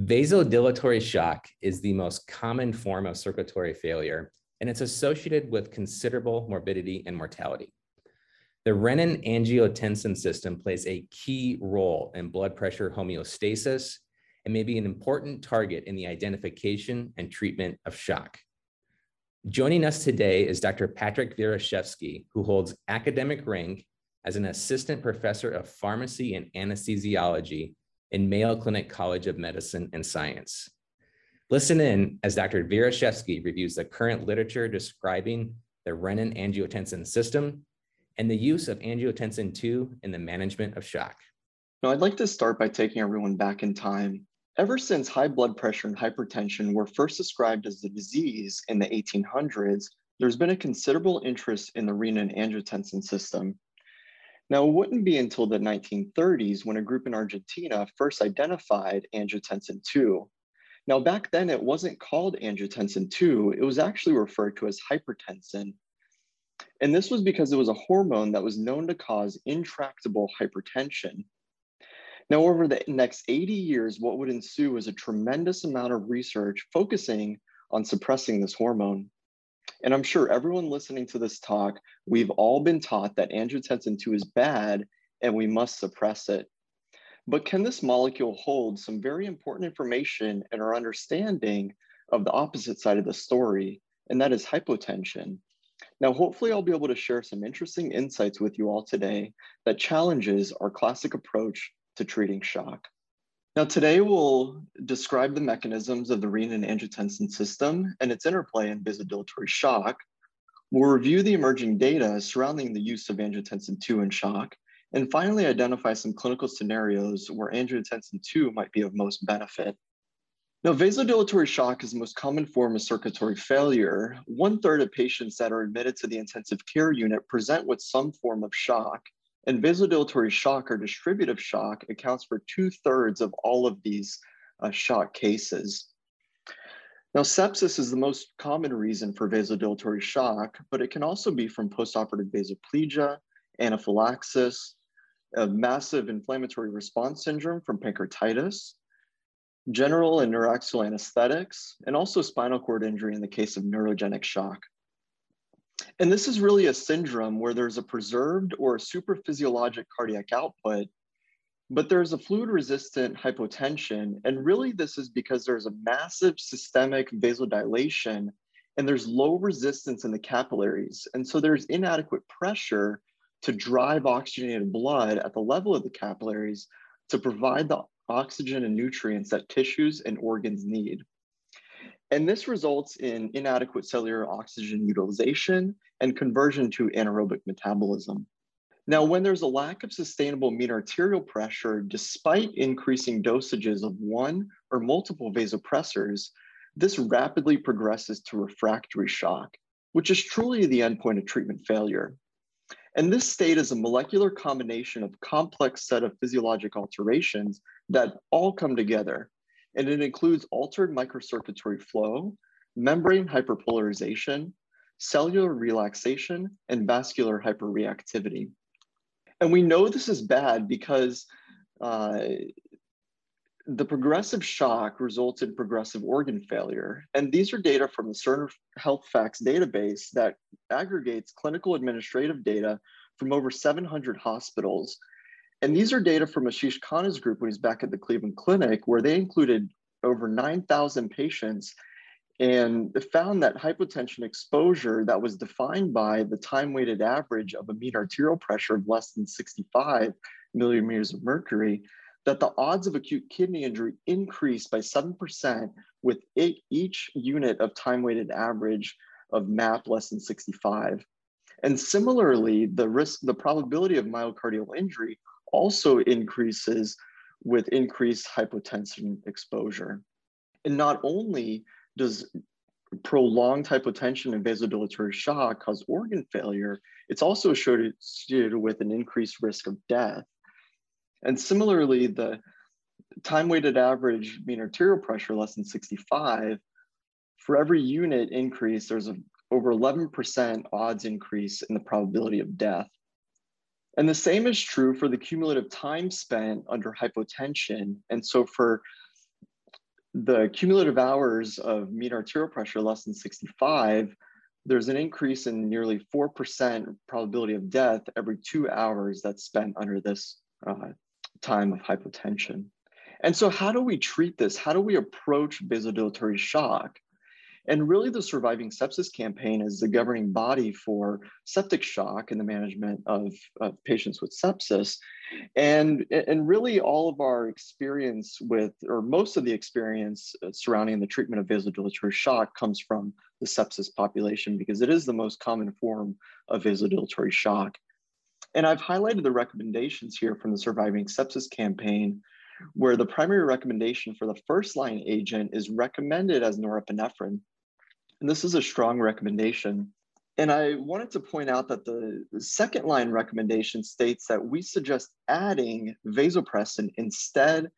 Vasodilatory shock is the most common form of circulatory failure, and it's associated with considerable morbidity and mortality. The renin-angiotensin system plays a key role in blood pressure homeostasis and may be an important target in the identification and treatment of shock. Joining us today is Dr. Patrick Virashevsky, who holds academic rank as an assistant professor of pharmacy and anesthesiology in Mayo Clinic College of Medicine and Science. Listen in as Dr. Virashevsky reviews the current literature describing the renin-angiotensin system and the use of angiotensin II in the management of shock. Now, I'd like to start by taking everyone back in time. Ever since high blood pressure and hypertension were first described as a disease in the 1800s, there's been a considerable interest in the renin-angiotensin system. Now, it wouldn't be until the 1930s when a group in Argentina first identified angiotensin II. Now, back then, it wasn't called angiotensin II. It was actually referred to as hypertensin. And this was because it was a hormone that was known to cause intractable hypertension. Now, over the next 80 years, what would ensue was a tremendous amount of research focusing on suppressing this hormone. And I'm sure everyone listening to this talk, we've all been taught that angiotensin II is bad and we must suppress it. But can this molecule hold some very important information in our understanding of the opposite side of the story, and that is hypotension? Now, hopefully I'll be able to share some interesting insights with you all today that challenges our classic approach to treating shock. Now, today we'll describe the mechanisms of the renin-angiotensin system and its interplay in vasodilatory shock. We'll review the emerging data surrounding the use of angiotensin II in shock, and finally identify some clinical scenarios where angiotensin II might be of most benefit. Now, vasodilatory shock is the most common form of circulatory failure. 1/3 of patients that are admitted to the intensive care unit present with some form of shock, and vasodilatory shock or distributive shock accounts for 2/3 of all of these shock cases. Now, sepsis is the most common reason for vasodilatory shock, but it can also be from postoperative vasoplegia, anaphylaxis, a massive inflammatory response syndrome from pancreatitis, general and neuraxial anesthetics, and also spinal cord injury in the case of neurogenic shock. And this is really a syndrome where there's a preserved or supraphysiologic cardiac output, but there's a fluid-resistant hypotension. And really this is because there's a massive systemic vasodilation and there's low resistance in the capillaries. And so there's inadequate pressure to drive oxygenated blood at the level of the capillaries to provide the oxygen and nutrients that tissues and organs need. And this results in inadequate cellular oxygen utilization and conversion to anaerobic metabolism. Now, when there's a lack of sustainable mean arterial pressure, despite increasing dosages of one or multiple vasopressors, this rapidly progresses to refractory shock, which is truly the endpoint of treatment failure. And this state is a molecular combination of complex set of physiologic alterations that all come together. And it includes altered microcirculatory flow, membrane hyperpolarization, cellular relaxation, and vascular hyperreactivity. And we know this is bad because the progressive shock results in progressive organ failure. And these are data from the Cerner Health Facts database that aggregates clinical administrative data from over 700 hospitals. And these are data from Ashish Khanna's group when he's back at the Cleveland Clinic, where they included over 9,000 patients and found that hypotension exposure that was defined by the time-weighted average of a mean arterial pressure of less than 65 millimeters of mercury, that the odds of acute kidney injury increased by 7% with each unit of time-weighted average of MAP less than 65. And similarly, the probability of myocardial injury also increases with increased hypotension exposure. And not only does prolonged hypotension and vasodilatory shock cause organ failure, it's also associated with an increased risk of death. And similarly, the time-weighted average mean arterial pressure less than 65, for every unit increase, there's over 11% odds increase in the probability of death. And the same is true for the cumulative time spent under hypotension. And so for the cumulative hours of mean arterial pressure less than 65, there's an increase in nearly 4% probability of death every 2 hours that's spent under this time of hypotension. And so how do we treat this? How do we approach vasodilatory shock? And really the Surviving Sepsis Campaign is the governing body for septic shock and the management of patients with sepsis. And really all of our experience with, or most of the experience surrounding the treatment of vasodilatory shock comes from the sepsis population because it is the most common form of vasodilatory shock. And I've highlighted the recommendations here from the Surviving Sepsis Campaign, where the primary recommendation for the first line agent is recommended as norepinephrine. And this is a strong recommendation. And I wanted to point out that the second line recommendation states that we suggest adding vasopressin instead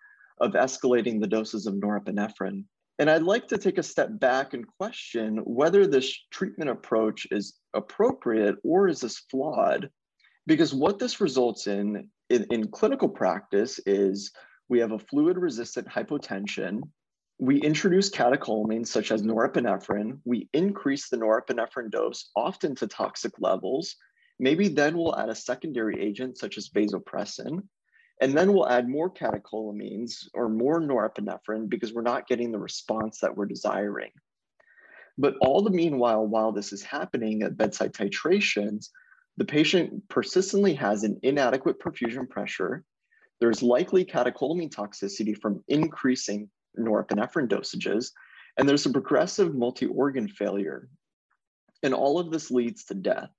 of escalating the doses of norepinephrine. And I'd like to take a step back and question whether this treatment approach is appropriate or is this flawed? Because what this results in clinical practice is we have a fluid-resistant hypotension. We introduce catecholamines such as norepinephrine. We increase the norepinephrine dose, often to toxic levels. Maybe then we'll add a secondary agent such as vasopressin. And then we'll add more catecholamines or more norepinephrine because we're not getting the response that we're desiring. But all the meanwhile, while this is happening at bedside titrations, the patient persistently has an inadequate perfusion pressure. There's likely catecholamine toxicity from increasing norepinephrine dosages, and there's a progressive multi-organ failure. And all of this leads to death.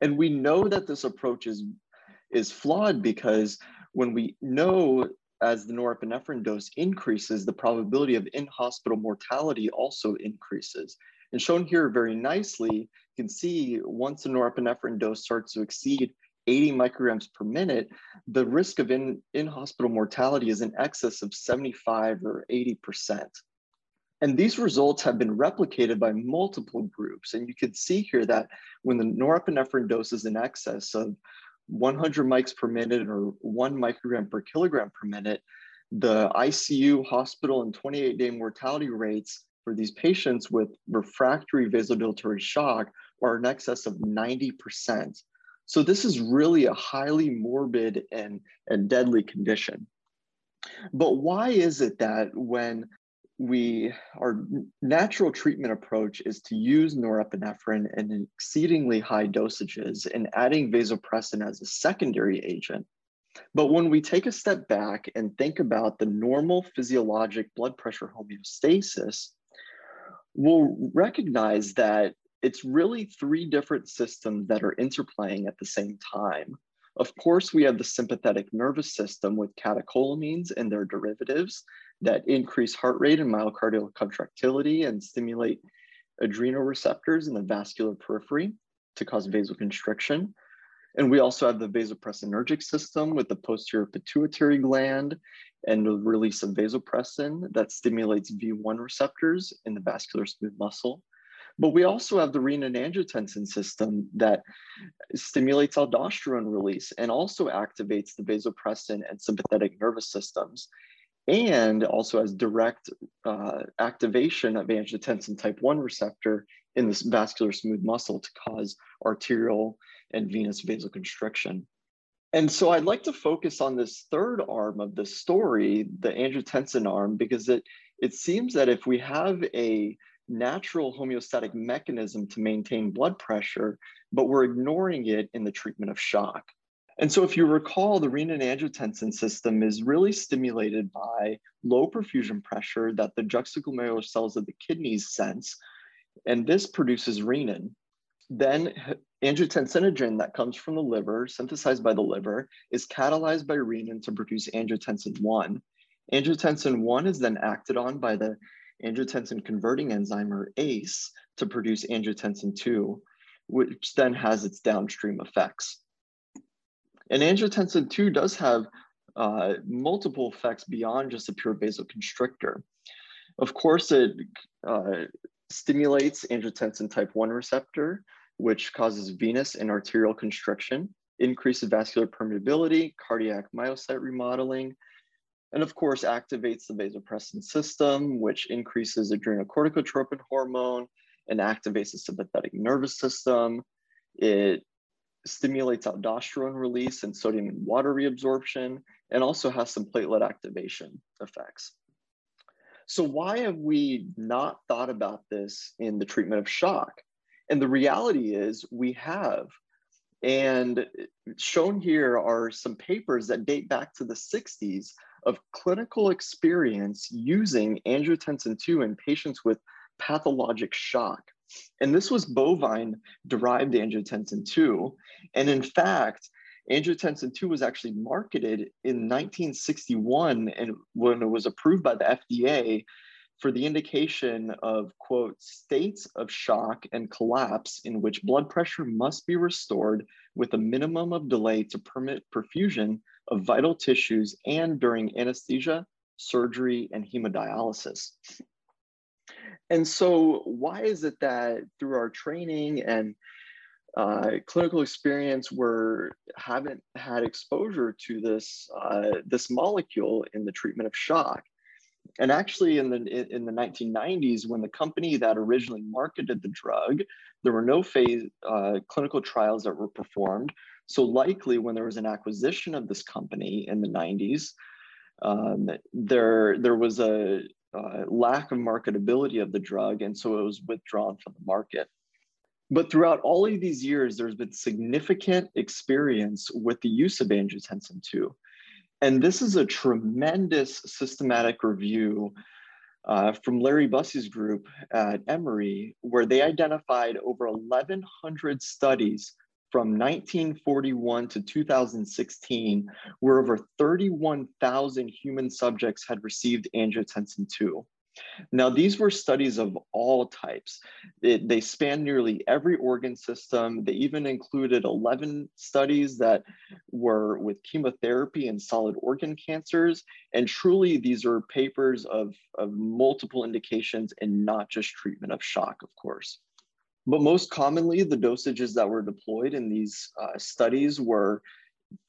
And we know that this approach is flawed because when we know as the norepinephrine dose increases, the probability of in-hospital mortality also increases. And shown here very nicely, you can see once the norepinephrine dose starts to exceed 80 micrograms per minute, the risk of in-hospital mortality is in excess of 75 or 80%. And these results have been replicated by multiple groups. And you can see here that when the norepinephrine dose is in excess of 100 mics per minute or 1 microgram per kilogram per minute, the ICU, hospital, and 28-day mortality rates for these patients with refractory vasodilatory shock are in excess of 90%. So this is really a highly morbid and deadly condition. But why is it that when our natural treatment approach is to use norepinephrine in exceedingly high dosages and adding vasopressin as a secondary agent, but when we take a step back and think about the normal physiologic blood pressure homeostasis, we'll recognize that it's really three different systems that are interplaying at the same time. Of course, we have the sympathetic nervous system with catecholamines and their derivatives that increase heart rate and myocardial contractility and stimulate adrenal receptors in the vascular periphery to cause vasoconstriction. And we also have the vasopressinergic system with the posterior pituitary gland and the release of vasopressin that stimulates V1 receptors in the vascular smooth muscle. But we also have the renin-angiotensin system that stimulates aldosterone release and also activates the vasopressin and sympathetic nervous systems, and also has direct activation of angiotensin type 1 receptor in this vascular smooth muscle to cause arterial and venous vasoconstriction. And so I'd like to focus on this third arm of the story, the angiotensin arm, because it seems that if we have a natural homeostatic mechanism to maintain blood pressure, but we're ignoring it in the treatment of shock. And so if you recall, the renin-angiotensin system is really stimulated by low perfusion pressure that the juxtaglomerular cells of the kidneys sense, and this produces renin. Then angiotensinogen that comes from the liver, synthesized by the liver, is catalyzed by renin to produce angiotensin 1. Angiotensin 1 is then acted on by the angiotensin converting enzyme, or ACE, to produce angiotensin II, which then has its downstream effects. And angiotensin II does have multiple effects beyond just a pure vasoconstrictor. Of course, it stimulates angiotensin type 1 receptor, which causes venous and arterial constriction, increased vascular permeability, cardiac myocyte remodeling, and of course activates the vasopressin system, which increases adrenocorticotropin hormone and activates the sympathetic nervous system. It stimulates aldosterone release and sodium and water reabsorption, and also has some platelet activation effects. So why have we not thought about this in the treatment of shock? And the reality is we have. And shown here are some papers that date back to the 60s of clinical experience using angiotensin II in patients with pathologic shock. And this was bovine-derived angiotensin II. And in fact, angiotensin II was actually marketed in 1961 and when it was approved by the FDA for the indication of, quote, states of shock and collapse in which blood pressure must be restored with a minimum of delay to permit perfusion of vital tissues and during anesthesia, surgery, and hemodialysis. And so why is it that through our training and clinical experience, we haven't had exposure to this, this molecule in the treatment of shock? And actually in the 1990s, when the company that originally marketed the drug, there were no clinical trials that were performed. So likely when there was an acquisition of this company in the 90s, there was a lack of marketability of the drug, and so it was withdrawn from the market. But throughout all of these years, there's been significant experience with the use of angiotensin II. And this is a tremendous systematic review from Larry Bussey's group at Emory, where they identified over 1,100 studies from 1941 to 2016, where over 31,000 human subjects had received angiotensin II. Now, these were studies of all types. They spanned nearly every organ system. They even included 11 studies that were with chemotherapy and solid organ cancers. And truly, these are papers of multiple indications and not just treatment of shock, of course. But most commonly, the dosages that were deployed in these studies were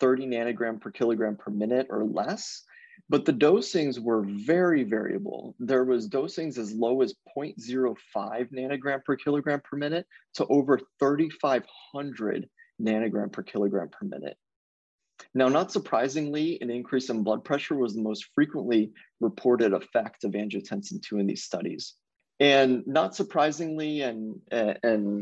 30 nanogram per kilogram per minute or less. But the dosings were very variable. There was dosings as low as 0.05 nanogram per kilogram per minute to over 3,500 nanogram per kilogram per minute. Now, not surprisingly, an increase in blood pressure was the most frequently reported effect of angiotensin II in these studies. And not surprisingly, the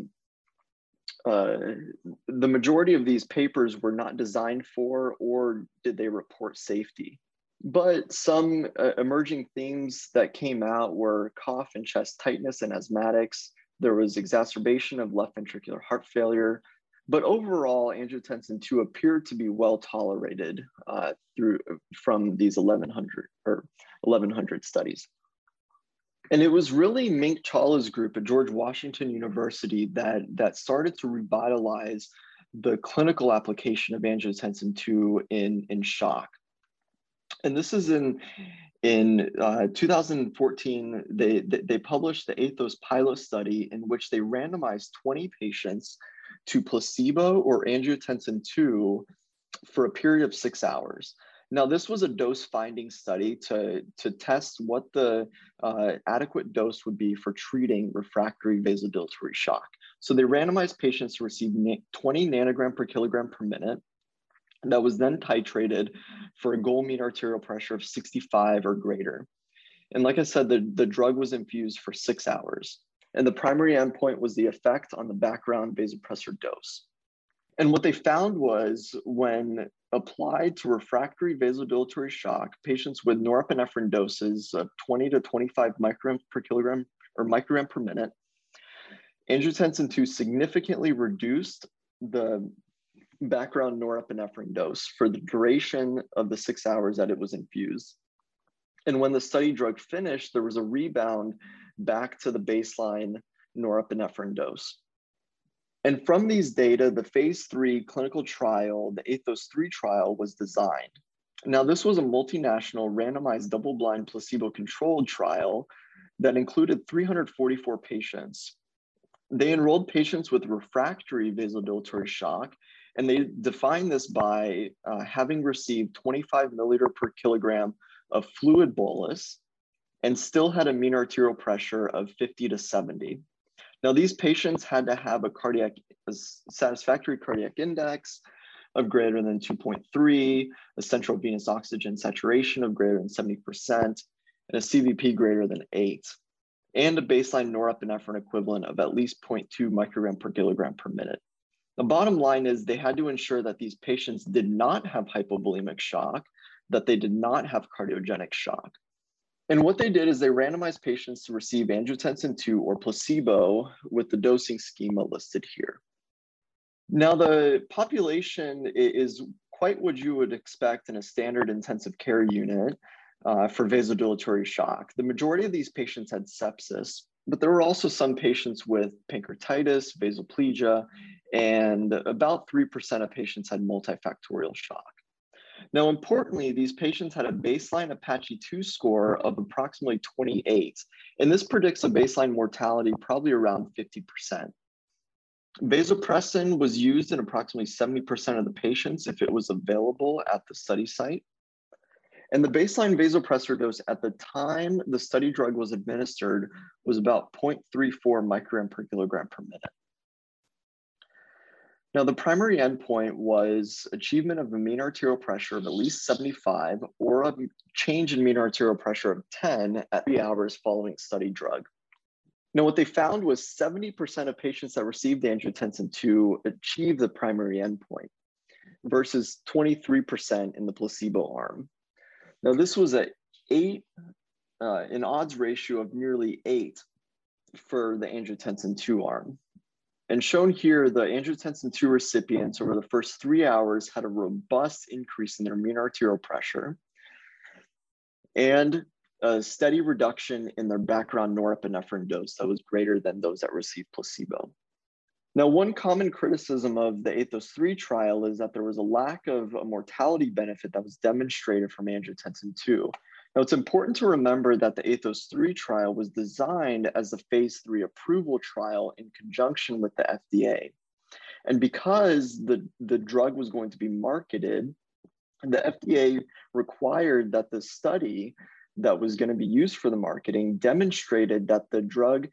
majority of these papers were not designed for or did they report safety. But some emerging themes that came out were cough and chest tightness in asthmatics. There was exacerbation of left ventricular heart failure. But overall, angiotensin II appeared to be well tolerated from these 1,100 studies. And it was really Mink Chawla's group at George Washington University that started to revitalize the clinical application of angiotensin II in shock. And this is in 2014, they published the ATHOS pilot study in which they randomized 20 patients to placebo or angiotensin II for a period of 6 hours. Now, this was a dose-finding study to test what the adequate dose would be for treating refractory vasodilatory shock. So they randomized patients to receive 20 nanogram per kilogram per minute. That was then titrated for a goal mean arterial pressure of 65 or greater. And like I said, the drug was infused for 6 hours. And the primary endpoint was the effect on the background vasopressor dose. And what they found was when applied to refractory vasodilatory shock, patients with norepinephrine doses of 20 to 25 micrograms per kilogram or microgram per minute, angiotensin II significantly reduced the background norepinephrine dose for the duration of the 6 hours that it was infused. And when the study drug finished, there was a rebound back to the baseline norepinephrine dose. And from these data, the phase 3 clinical trial, the ATHOS III trial, was designed. Now, this was a multinational randomized double-blind placebo-controlled trial that included 344 patients. They enrolled patients with refractory vasodilatory shock, and they defined this by having received 25 milliliter per kilogram of fluid bolus and still had a mean arterial pressure of 50 to 70. Now, these patients had to have a satisfactory cardiac index of greater than 2.3, a central venous oxygen saturation of greater than 70%, and a CVP greater than 8, and a baseline norepinephrine equivalent of at least 0.2 microgram per kilogram per minute. The bottom line is they had to ensure that these patients did not have hypovolemic shock, that they did not have cardiogenic shock. And what they did is they randomized patients to receive angiotensin II or placebo with the dosing schema listed here. Now, the population is quite what you would expect in a standard intensive care unit for vasodilatory shock. The majority of these patients had sepsis, but there were also some patients with pancreatitis, vasoplegia, and about 3% of patients had multifactorial shock. Now, importantly, these patients had a baseline APACHE II score of approximately 28, and this predicts a baseline mortality probably around 50%. Vasopressin was used in approximately 70% of the patients if it was available at the study site. And the baseline vasopressor dose at the time the study drug was administered was about 0.34 microgram per kilogram per minute. Now, the primary endpoint was achievement of a mean arterial pressure of at least 75 or a change in mean arterial pressure of 10 at 3 hours following study drug. Now, what they found was 70% of patients that received angiotensin II achieved the primary endpoint versus 23% in the placebo arm. Now, this was an odds ratio of nearly 8 for the angiotensin II arm. And shown here, the angiotensin II recipients over the first 3 hours had a robust increase in their mean arterial pressure and a steady reduction in their background norepinephrine dose that was greater than those that received placebo. Now, one common criticism of the ATHOS III trial is that there was a lack of a mortality benefit that was demonstrated from angiotensin II. Now, it's important to remember that the ATHOS III trial was designed as a phase 3 approval trial in conjunction with the FDA. And because the drug was going to be marketed, the FDA required that the study that was going to be used for the marketing demonstrated that the drug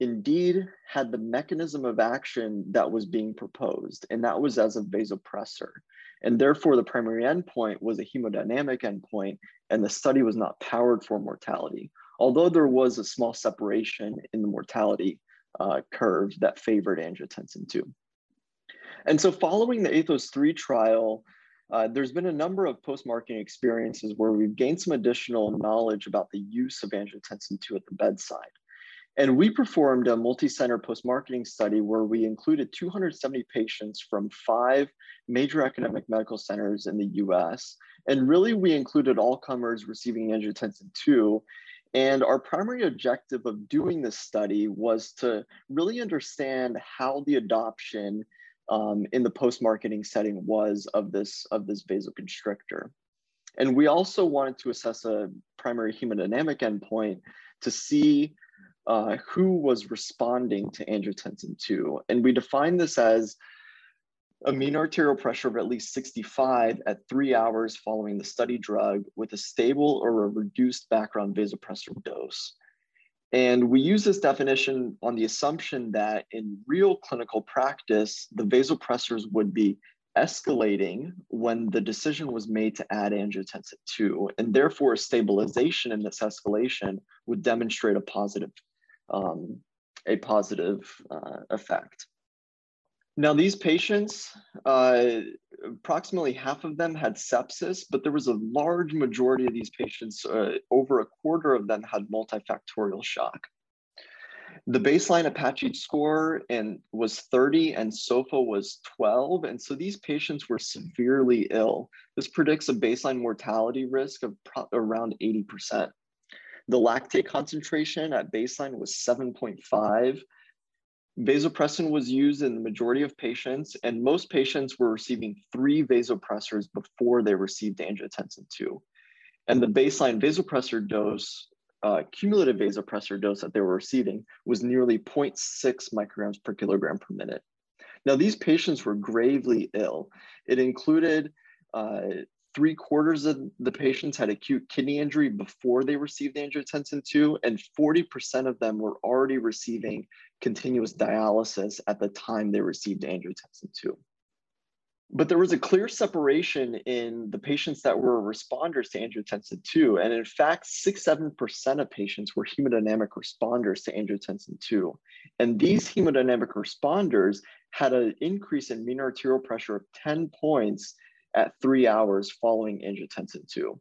indeed had the mechanism of action that was being proposed, and that was as a vasopressor. And therefore, the primary endpoint was a hemodynamic endpoint, and the study was not powered for mortality, although there was a small separation in the mortality curve that favored angiotensin II. And so following the ATHOS III trial, there's been a number of post-marketing experiences where we've gained some additional knowledge about the use of angiotensin II at the bedside. And we performed a multi-center post-marketing study where we included 270 patients from 5 major academic medical centers in the US. And really, we included all comers receiving angiotensin II. And our primary objective of doing this study was to really understand how the adoption in the post-marketing setting was of this vasoconstrictor. And we also wanted to assess a primary hemodynamic endpoint to see who was responding to angiotensin II. And we defined this as a mean arterial pressure of at least 65 at 3 hours following the study drug with a stable or a reduced background vasopressor dose. And we use this definition on the assumption that in real clinical practice, the vasopressors would be escalating when the decision was made to add angiotensin II, and therefore stabilization in this escalation would demonstrate a positive effect. Now, these patients, approximately half of them had sepsis, but there was a large majority of these patients, over a quarter of them had multifactorial shock. The baseline APACHE score was 30 and SOFA was 12. And so these patients were severely ill. This predicts a baseline mortality risk of around 80%. The lactate concentration at baseline was 7.5. Vasopressin was used in the majority of patients, and most patients were receiving 3 vasopressors before they received angiotensin II. And the baseline vasopressor dose, cumulative vasopressor dose that they were receiving was nearly 0.6 micrograms per kilogram per minute. Now, these patients were gravely ill. It included 3/4 of the patients had acute kidney injury before they received angiotensin II, and 40% of them were already receiving continuous dialysis at the time they received angiotensin II. But there was a clear separation in the patients that were responders to angiotensin II. And in fact, 6–7% of patients were hemodynamic responders to angiotensin II. And these hemodynamic responders had an increase in mean arterial pressure of 10 points at 3 hours following angiotensin II.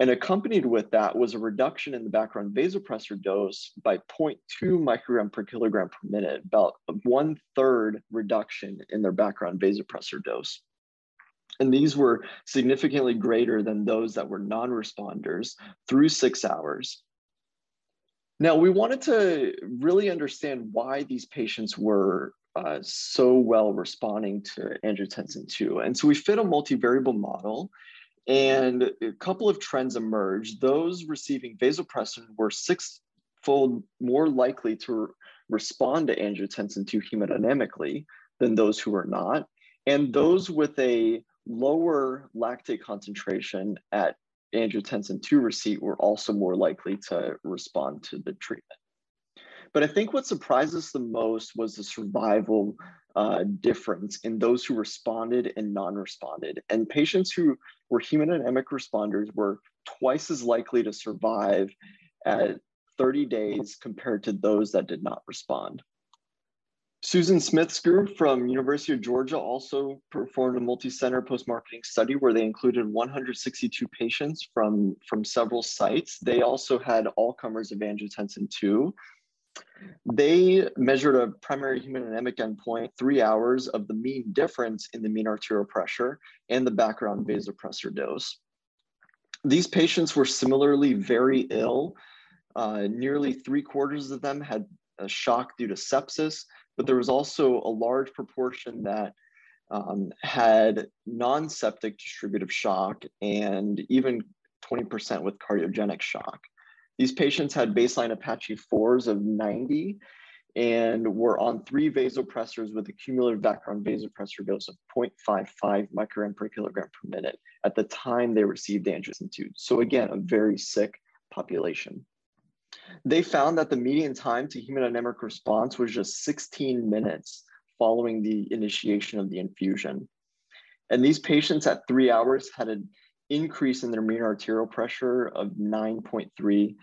And accompanied with that was a reduction in the background vasopressor dose by 0.2 microgram per kilogram per minute, about 1/3 reduction in their background vasopressor dose. And these were significantly greater than those that were non-responders through 6 hours. Now, we wanted to really understand why these patients were so well responding to angiotensin II. And so we fit a multivariable model, and a couple of trends emerged. Those receiving vasopressin were 6-fold more likely to respond to angiotensin II hemodynamically than those who were not. And those with a lower lactate concentration at angiotensin II receipt were also more likely to respond to the treatment. But I think what surprised us the most was the survival difference in those who responded and non-responded. And patients who were hemodynamic responders were twice as likely to survive at 30 days compared to those that did not respond. Susan Smith's group from University of Georgia also performed a multi-center post-marketing study where they included 162 patients from several sites. They also had all comers of angiotensin II. They measured a primary hemodynamic endpoint, 3 hours of the mean difference in the mean arterial pressure and the background vasopressor dose. These patients were similarly very ill. Nearly 3/4 of them had a shock due to sepsis, but there was also a large proportion that had non-septic distributive shock, and even 20% with cardiogenic shock. These patients had baseline APACHE IVs of 90 and were on 3 vasopressors with a cumulative background vasopressor dose of 0.55 microgram per kilogram per minute at the time they received angiotensin II. So again, a very sick population. They found that the median time to hemodynamic response was just 16 minutes following the initiation of the infusion. And these patients at 3 hours had an increase in their mean arterial pressure of 9.3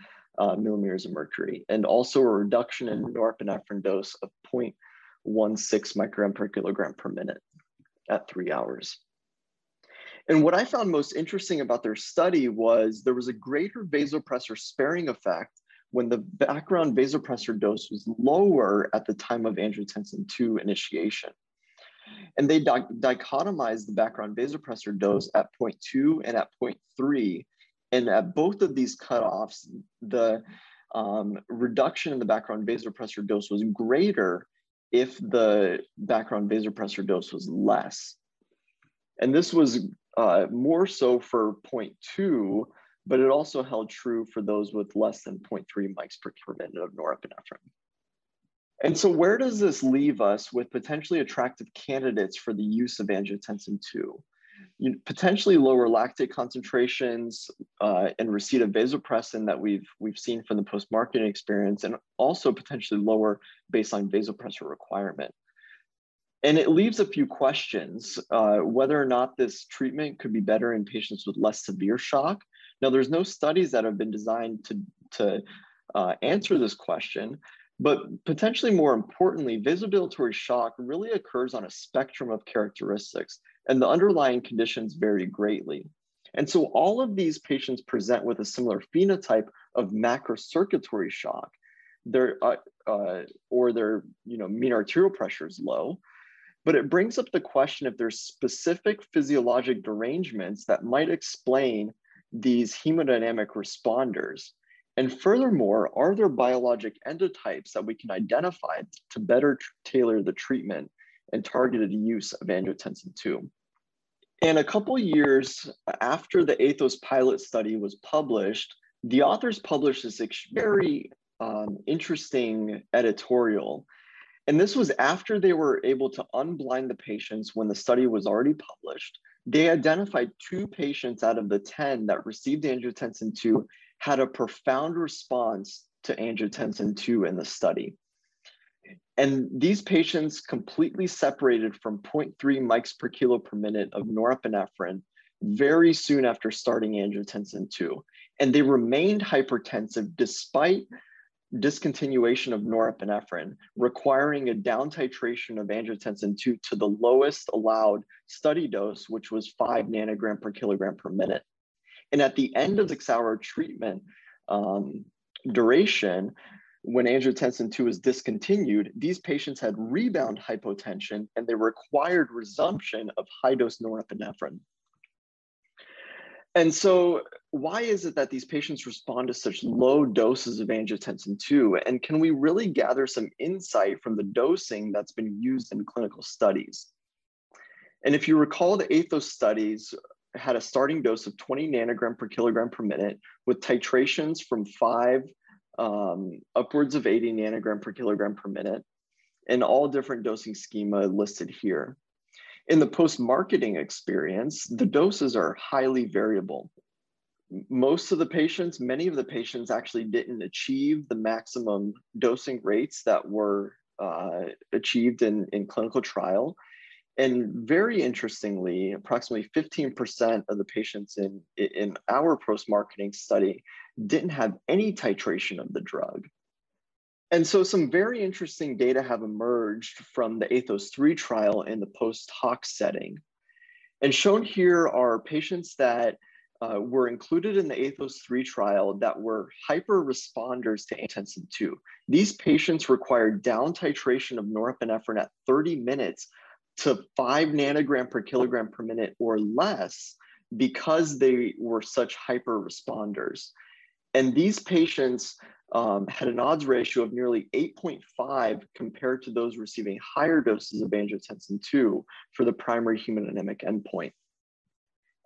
millimeters of mercury, and also a reduction in norepinephrine dose of 0.16 microgram per kilogram per minute at 3 hours. And what I found most interesting about their study was there was a greater vasopressor sparing effect when the background vasopressor dose was lower at the time of angiotensin II initiation. And they dichotomized the background vasopressor dose at 0.2 and at 0.3. And at both of these cutoffs, the reduction in the background vasopressor dose was greater if the background vasopressor dose was less. And this was more so for 0.2, but it also held true for those with less than 0.3 mics per minute of norepinephrine. And so where does this leave us with potentially attractive candidates for the use of angiotensin II? Potentially lower lactate concentrations and receipt of vasopressin that we've seen from the post-marketing experience, and also potentially lower baseline vasopressor requirement. And it leaves a few questions, whether or not this treatment could be better in patients with less severe shock. Now, there's no studies that have been designed to answer this question, but potentially more importantly, vasodilatory shock really occurs on a spectrum of characteristics, and the underlying conditions vary greatly. And so all of these patients present with a similar phenotype of macrocirculatory shock, or their mean arterial pressure is low. But it brings up the question if there's specific physiologic derangements that might explain these hemodynamic responders. And furthermore, are there biologic endotypes that we can identify to better tailor the treatment and targeted use of angiotensin II? And a couple years after the ATHOS pilot study was published, the authors published this very interesting editorial. And this was after they were able to unblind the patients when the study was already published. They identified 2 patients out of the 10 that received angiotensin II had a profound response to angiotensin II in the study. And these patients completely separated from 0.3 mics per kilo per minute of norepinephrine very soon after starting angiotensin II. And they remained hypertensive despite discontinuation of norepinephrine, requiring a down titration of angiotensin II to the lowest allowed study dose, which was 5 nanogram per kilogram per minute. And at the end of 6-hour treatment duration, when angiotensin II was discontinued, these patients had rebound hypotension and they required resumption of high-dose norepinephrine. And so why is it that these patients respond to such low doses of angiotensin II? And can we really gather some insight from the dosing that's been used in clinical studies? And if you recall, the ATHOS studies had a starting dose of 20 nanogram per kilogram per minute with titrations from 5 upwards of 80 nanogram per kilogram per minute, and all different dosing schema listed here. In the post-marketing experience, the doses are highly variable. Most of the patients, many of the patients actually didn't achieve the maximum dosing rates that were achieved in clinical trial. And very interestingly, approximately 15% of the patients in our post-marketing study didn't have any titration of the drug. And so some very interesting data have emerged from the ATHOS III trial in the post-hoc setting. And shown here are patients that were included in the ATHOS III trial that were hyper-responders to angiotensin II. These patients required down titration of norepinephrine at 30 minutes to 5 nanogram per kilogram per minute or less because they were such hyper-responders. And these patients had an odds ratio of nearly 8.5 compared to those receiving higher doses of angiotensin II for the primary hemodynamic endpoint.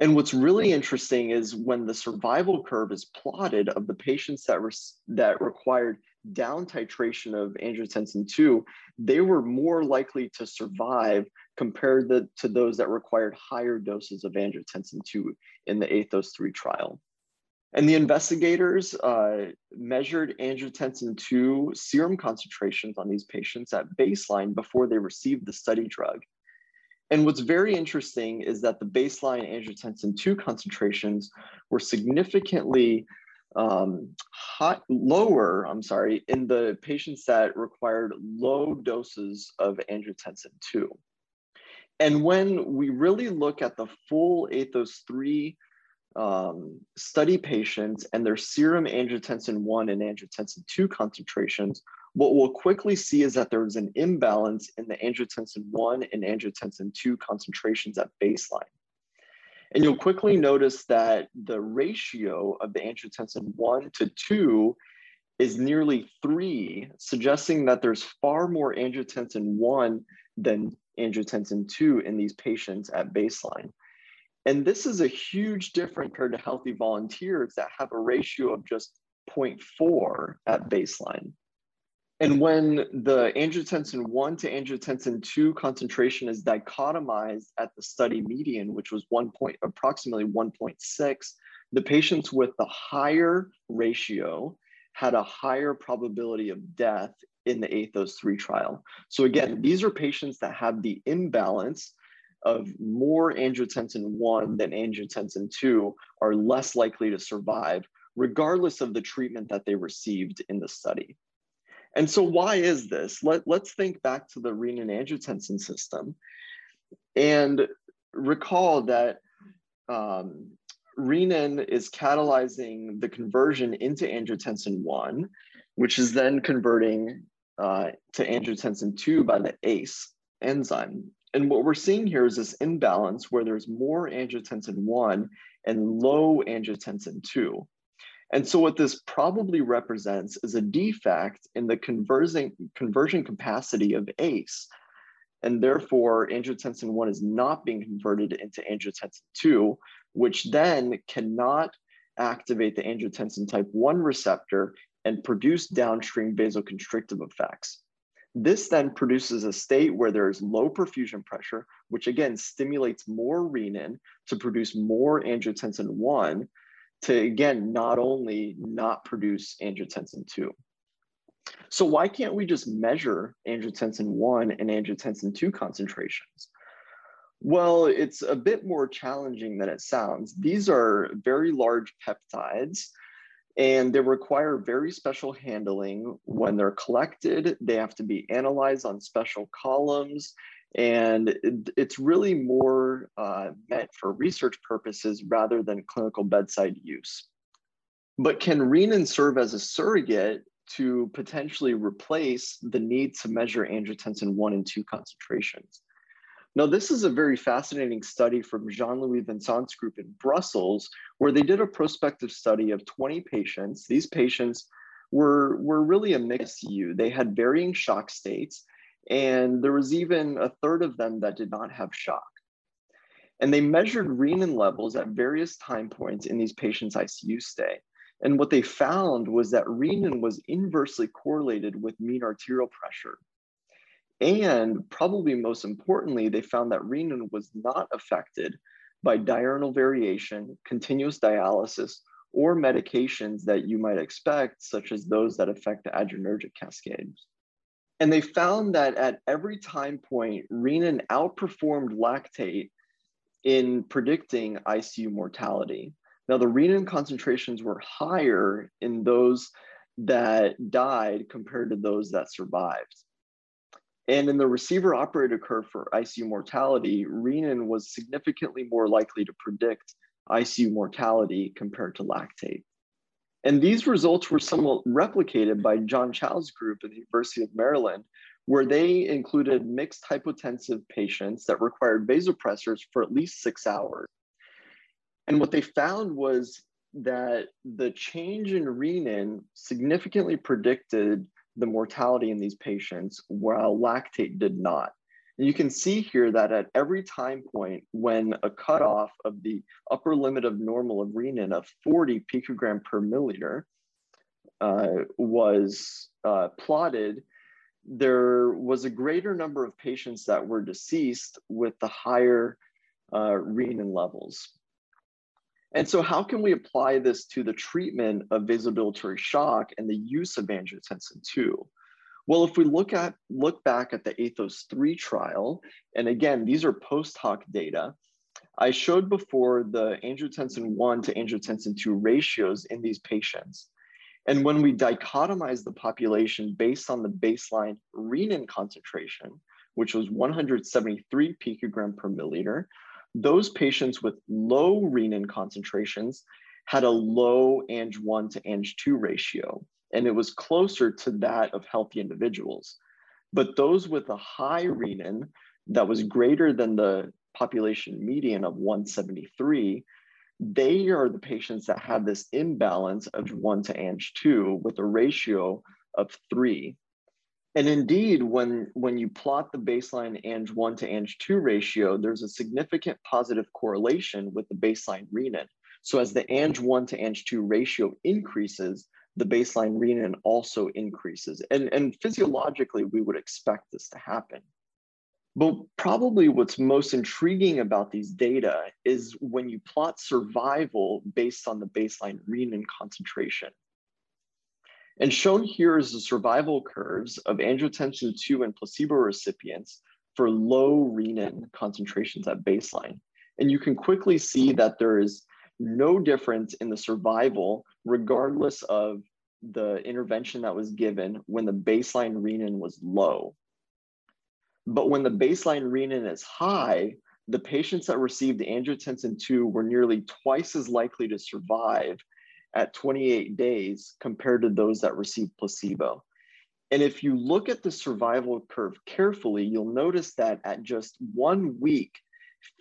And what's really interesting is when the survival curve is plotted of the patients that required down titration of angiotensin II, they were more likely to survive compared to those that required higher doses of angiotensin II in the ATHOS III trial. And the investigators measured angiotensin II serum concentrations on these patients at baseline before they received the study drug. And what's very interesting is that the baseline angiotensin II concentrations were significantly lower in the patients that required low doses of angiotensin II. And when we really look at the full ATHOS III study patients and their serum angiotensin I and angiotensin II concentrations, what we'll quickly see is that there is an imbalance in the angiotensin I and angiotensin II concentrations at baseline. And you'll quickly notice that the ratio of the angiotensin I to II is nearly 3, suggesting that there's far more angiotensin I than angiotensin II in these patients at baseline. And this is a huge difference compared to healthy volunteers that have a ratio of just 0.4 at baseline. And when the angiotensin I to angiotensin II concentration is dichotomized at the study median, which was approximately 1.6, the patients with the higher ratio had a higher probability of death in the ATHOS III trial. So again, these are patients that have the imbalance of more angiotensin I than angiotensin II are less likely to survive, regardless of the treatment that they received in the study. And so why is this? Let's think back to the renin-angiotensin system and recall that renin is catalyzing the conversion into angiotensin I, which is then converting to angiotensin II by the ACE enzyme. And what we're seeing here is this imbalance where there's more angiotensin I and low angiotensin II. And so what this probably represents is a defect in the conversion capacity of ACE. And therefore, angiotensin I is not being converted into angiotensin II, which then cannot activate the angiotensin type 1 receptor and produce downstream vasoconstrictive effects. This then produces a state where there is low perfusion pressure, which again stimulates more renin to produce more angiotensin I, to again, not only not produce angiotensin II. So why can't we just measure angiotensin I and angiotensin II concentrations? Well, it's a bit more challenging than it sounds. These are very large peptides, and they require very special handling. When they're collected, they have to be analyzed on special columns, and it's really more meant for research purposes rather than clinical bedside use. But can renin serve as a surrogate to potentially replace the need to measure angiotensin I and II concentrations? Now, this is a very fascinating study from Jean-Louis Vincent's group in Brussels, where they did a prospective study of 20 patients. These patients were really a mixed U. They had varying shock states, and there was even a third of them that did not have shock. And they measured renin levels at various time points in these patients' ICU stay. And what they found was that renin was inversely correlated with mean arterial pressure. And probably most importantly, they found that renin was not affected by diurnal variation, continuous dialysis, or medications that you might expect, such as those that affect the adrenergic cascades. And they found that at every time point, renin outperformed lactate in predicting ICU mortality. Now, the renin concentrations were higher in those that died compared to those that survived. And in the receiver operator curve for ICU mortality, renin was significantly more likely to predict ICU mortality compared to lactate. And these results were somewhat replicated by John Chow's group at the University of Maryland, where they included mixed hypotensive patients that required vasopressors for at least 6 hours. And what they found was that the change in renin significantly predicted the mortality in these patients, while lactate did not. And you can see here that at every time point, when a cutoff of the upper limit of normal of renin of 40 picogram per milliliter was plotted, there was a greater number of patients that were deceased with the higher renin levels. And so how can we apply this to the treatment of vasodilatory shock and the use of angiotensin II? Well, if we look back at the ATHOS III trial, and again, these are post hoc data, I showed before the angiotensin I to angiotensin II ratios in these patients. And when we dichotomize the population based on the baseline renin concentration, which was 173 picogram per milliliter, those patients with low renin concentrations had a low Ang1 to Ang2 ratio, and it was closer to that of healthy individuals. But those with a high renin that was greater than the population median of 173, they are the patients that had this imbalance of Ang1 to Ang2 with a ratio of 3. And indeed, when you plot the baseline Ang1 to Ang2 ratio, there's a significant positive correlation with the baseline renin. So as the Ang1 to Ang2 ratio increases, the baseline renin also increases. And physiologically, we would expect this to happen. But probably what's most intriguing about these data is when you plot survival based on the baseline renin concentration. And shown here is the survival curves of angiotensin II and placebo recipients for low renin concentrations at baseline. And you can quickly see that there is no difference in the survival regardless of the intervention that was given when the baseline renin was low. But when the baseline renin is high, the patients that received angiotensin II were nearly twice as likely to survive at 28 days compared to those that received placebo. And if you look at the survival curve carefully, you'll notice that at just 1 week,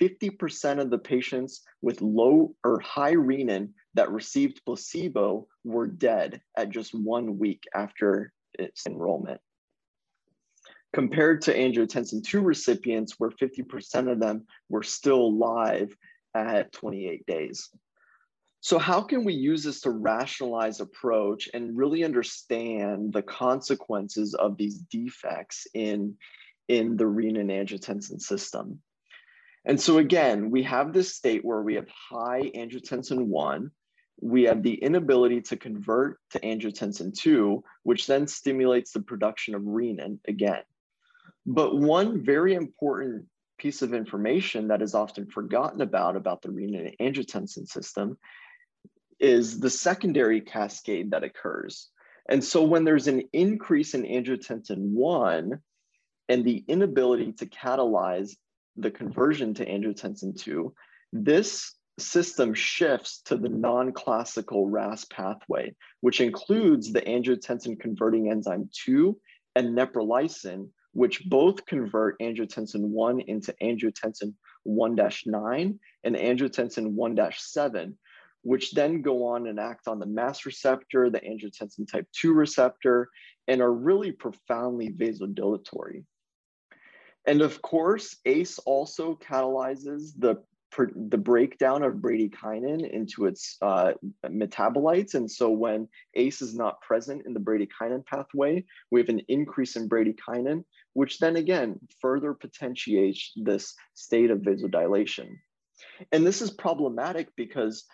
50% of the patients with low or high renin that received placebo were dead at just 1 week after its enrollment, compared to angiotensin II recipients, where 50% of them were still alive at 28 days. So how can we use this to rationalize approach and really understand the consequences of these defects in the renin-angiotensin system? And so again, we have this state where we have high angiotensin I, we have the inability to convert to angiotensin II, which then stimulates the production of renin again. But one very important piece of information that is often forgotten about the renin-angiotensin system is the secondary cascade that occurs. And so when there's an increase in angiotensin I and the inability to catalyze the conversion to angiotensin II, this system shifts to the non-classical RAS pathway, which includes the angiotensin converting enzyme 2 and neprilysin, which both convert angiotensin 1 into angiotensin 1-9 and angiotensin 1-7, which then go on and act on the MAST receptor, the angiotensin type 2 receptor, and are really profoundly vasodilatory. And of course, ACE also catalyzes the breakdown of bradykinin into its metabolites. And so when ACE is not present in the bradykinin pathway, we have an increase in bradykinin, which then again, further potentiates this state of vasodilation. And this is problematic because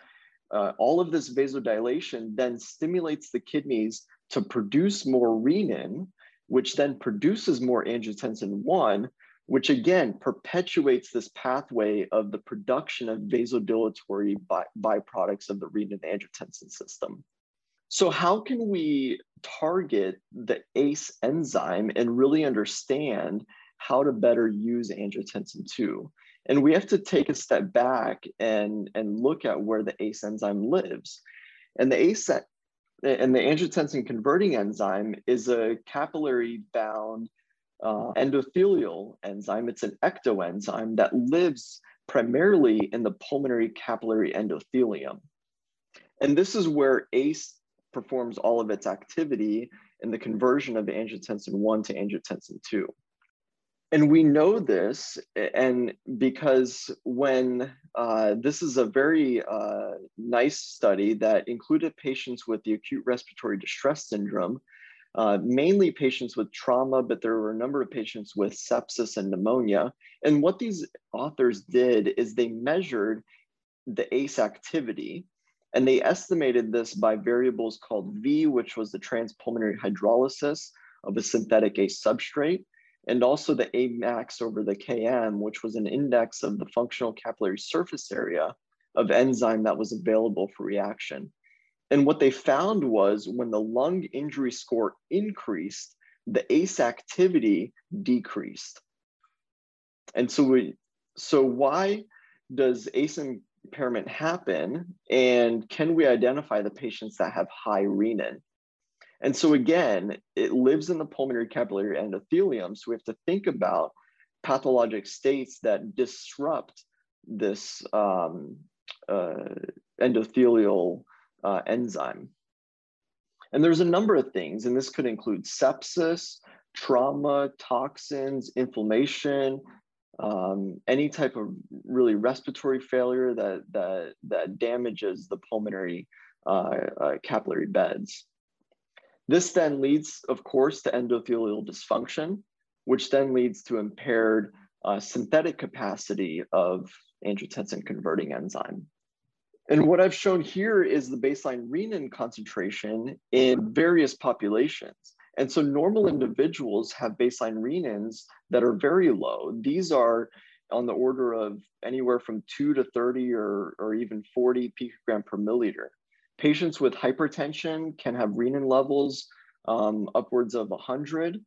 all of this vasodilation then stimulates the kidneys to produce more renin, which then produces more angiotensin I, which again perpetuates this pathway of the production of vasodilatory byproducts of the renin-angiotensin system. So how can we target the ACE enzyme and really understand how to better use angiotensin II? And we have to take a step back and look at where the ACE enzyme lives. And the angiotensin converting enzyme is a capillary-bound endothelial enzyme. It's an ectoenzyme that lives primarily in the pulmonary capillary endothelium. And this is where ACE performs all of its activity in the conversion of angiotensin I to angiotensin II. And we know this, and because when this is a very nice study that included patients with the acute respiratory distress syndrome, mainly patients with trauma, but there were a number of patients with sepsis and pneumonia. And what these authors did is they measured the ACE activity, and they estimated this by variables called V, which was the transpulmonary hydrolysis of a synthetic ACE substrate, and also the Amax over the Km, which was an index of the functional capillary surface area of enzyme that was available for reaction. And what they found was when the lung injury score increased, the ACE activity decreased. And so, why does ACE impairment happen? And can we identify the patients that have high renin? And so again, it lives in the pulmonary capillary endothelium. So we have to think about pathologic states that disrupt this endothelial enzyme. And there's a number of things, and this could include sepsis, trauma, toxins, inflammation, any type of really respiratory failure that damages the pulmonary capillary beds. This then leads, of course, to endothelial dysfunction, which then leads to impaired synthetic capacity of angiotensin converting enzyme. And what I've shown here is the baseline renin concentration in various populations. And so normal individuals have baseline renins that are very low. These are on the order of anywhere from 2 to 30 or even 40 picogram per milliliter. Patients with hypertension can have renin levels upwards of 100.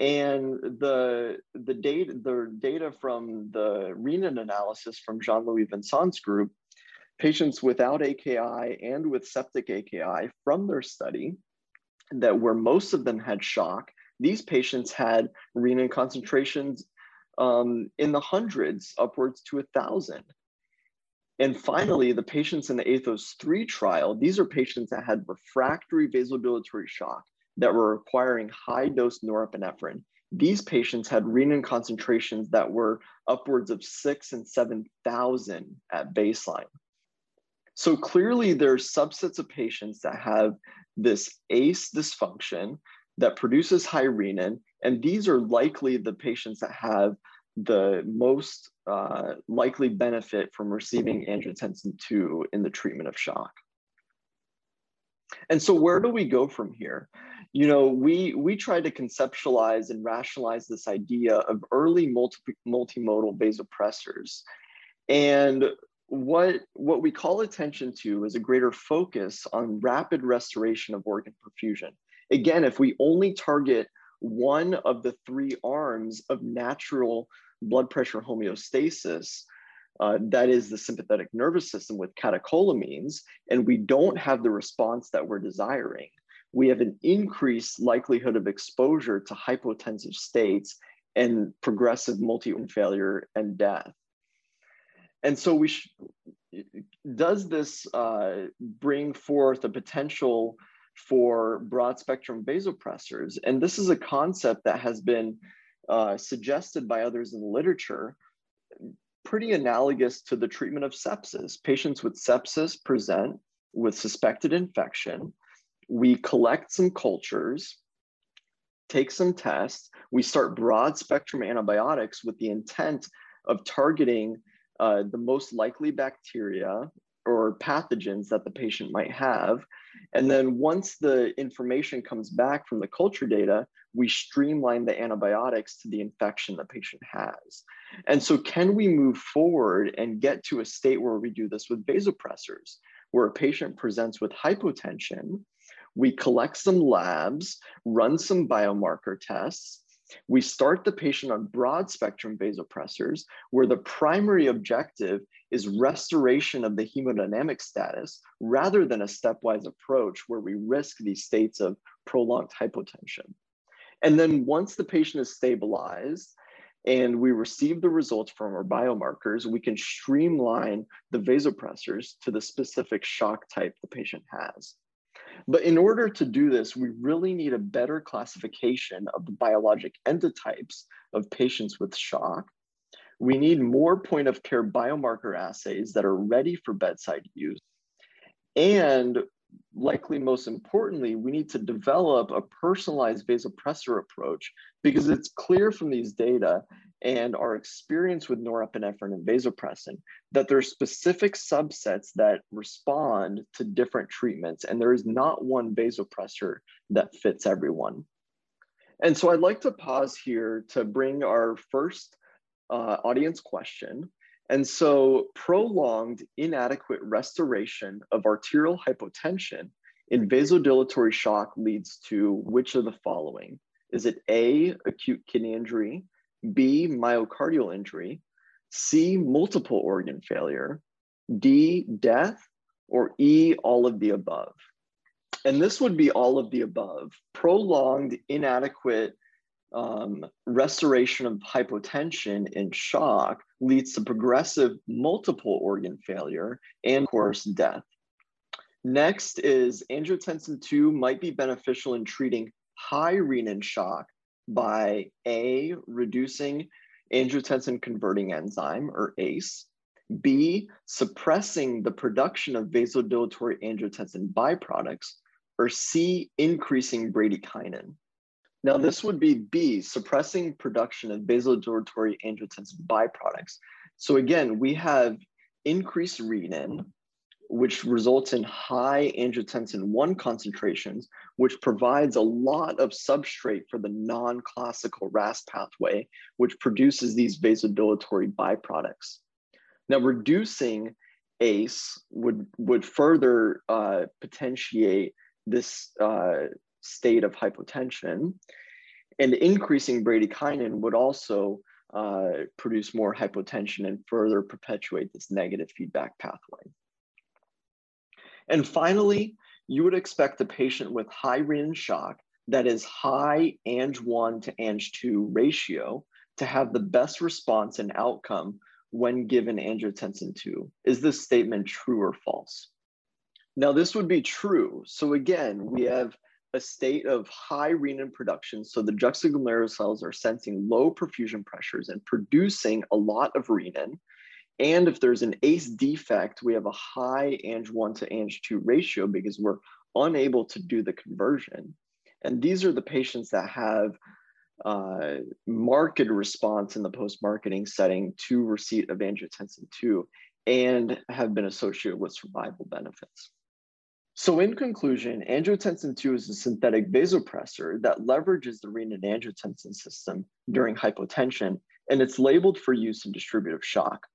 And the data from the renin analysis from Jean-Louis Vincent's group patients without AKI and with septic AKI from their study that where most of them had shock, these patients had renin concentrations in the hundreds, upwards to 1,000. And finally, the patients in the ATHOS III trial, these are patients that had refractory vasodilatory shock that were requiring high dose norepinephrine. These patients had renin concentrations that were upwards of 6,000 and 7,000 at baseline. So clearly there are subsets of patients that have this ACE dysfunction that produces high renin, and these are likely the patients that have the most likely benefit from receiving angiotensin II in the treatment of shock. And so where do we go from here? You know, we try to conceptualize and rationalize this idea of early multimodal vasopressors. And what we call attention to is a greater focus on rapid restoration of organ perfusion. Again, if we only target one of the three arms of natural blood pressure homeostasis, that is the sympathetic nervous system with catecholamines, and we don't have the response that we're desiring, we have an increased likelihood of exposure to hypotensive states and progressive multi-organ failure and death. And so we does this bring forth a potential for broad spectrum vasopressors? And this is a concept that has been suggested by others in the literature, pretty analogous to the treatment of sepsis. Patients with sepsis present with suspected infection. We collect some cultures, take some tests, we start broad spectrum antibiotics with the intent of targeting the most likely bacteria or pathogens that the patient might have. And then once the information comes back from the culture data, we streamline the antibiotics to the infection the patient has. And so can we move forward and get to a state where we do this with vasopressors, where a patient presents with hypotension, we collect some labs, run some biomarker tests, we start the patient on broad spectrum vasopressors, where the primary objective is restoration of the hemodynamic status rather than a stepwise approach where we risk these states of prolonged hypotension. And then once the patient is stabilized and we receive the results from our biomarkers, we can streamline the vasopressors to the specific shock type the patient has. But in order to do this, we really need a better classification of the biologic endotypes of patients with shock. We need more point of care biomarker assays that are ready for bedside use. And likely most importantly, we need to develop a personalized vasopressor approach, because it's clear from these data and our experience with norepinephrine and vasopressin that there are specific subsets that respond to different treatments, and there is not one vasopressor that fits everyone. And so I'd like to pause here to bring our first audience question. And so prolonged inadequate restoration of arterial hypotension in vasodilatory shock leads to which of the following? Is it A, acute kidney injury, B, myocardial injury, C, multiple organ failure, D, death, or E, all of the above? And this would be all of the above. Prolonged inadequate restoration of hypotension in shock leads to progressive multiple organ failure and, of course, death. Next is angiotensin II might be beneficial in treating high renin shock by A, reducing angiotensin converting enzyme, or ACE, B, suppressing the production of vasodilatory angiotensin byproducts, or C, increasing bradykinin. Now this would be B, suppressing production of vasodilatory angiotensin byproducts. So again, we have increased renin, which results in high angiotensin I concentrations, which provides a lot of substrate for the non-classical RAS pathway, which produces these vasodilatory byproducts. Now, reducing ACE would further potentiate this state of hypotension, and increasing bradykinin would also produce more hypotension and further perpetuate this negative feedback pathway. And finally, you would expect the patient with high renin shock, that is high Ang1 to Ang2 ratio, to have the best response and outcome when given angiotensin II. Is this statement true or false? Now, this would be true. So again, we have a state of high renin production. So the juxtaglomerular cells are sensing low perfusion pressures and producing a lot of renin. And if there's an ACE defect, we have a high Ang1 to Ang2 ratio because we're unable to do the conversion. And these are the patients that have marked response in the post-marketing setting to receipt of angiotensin II and have been associated with survival benefits. So in conclusion, angiotensin II is a synthetic vasopressor that leverages the renin-angiotensin system during hypotension, and it's labeled for use in distributive shock.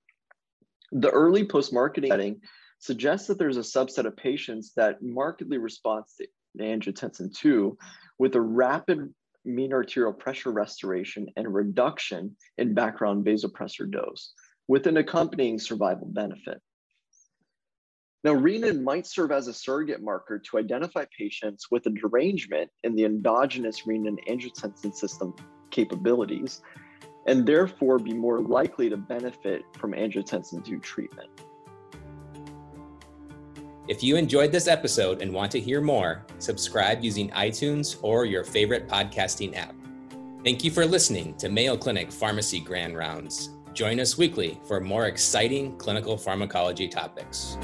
The early post-marketing setting suggests that there's a subset of patients that markedly respond to angiotensin II with a rapid mean arterial pressure restoration and reduction in background vasopressor dose with an accompanying survival benefit. Now, renin might serve as a surrogate marker to identify patients with a derangement in the endogenous renin-angiotensin system capabilities, and therefore be more likely to benefit from angiotensin II treatment. If you enjoyed this episode and want to hear more, subscribe using iTunes or your favorite podcasting app. Thank you for listening to Mayo Clinic Pharmacy Grand Rounds. Join us weekly for more exciting clinical pharmacology topics.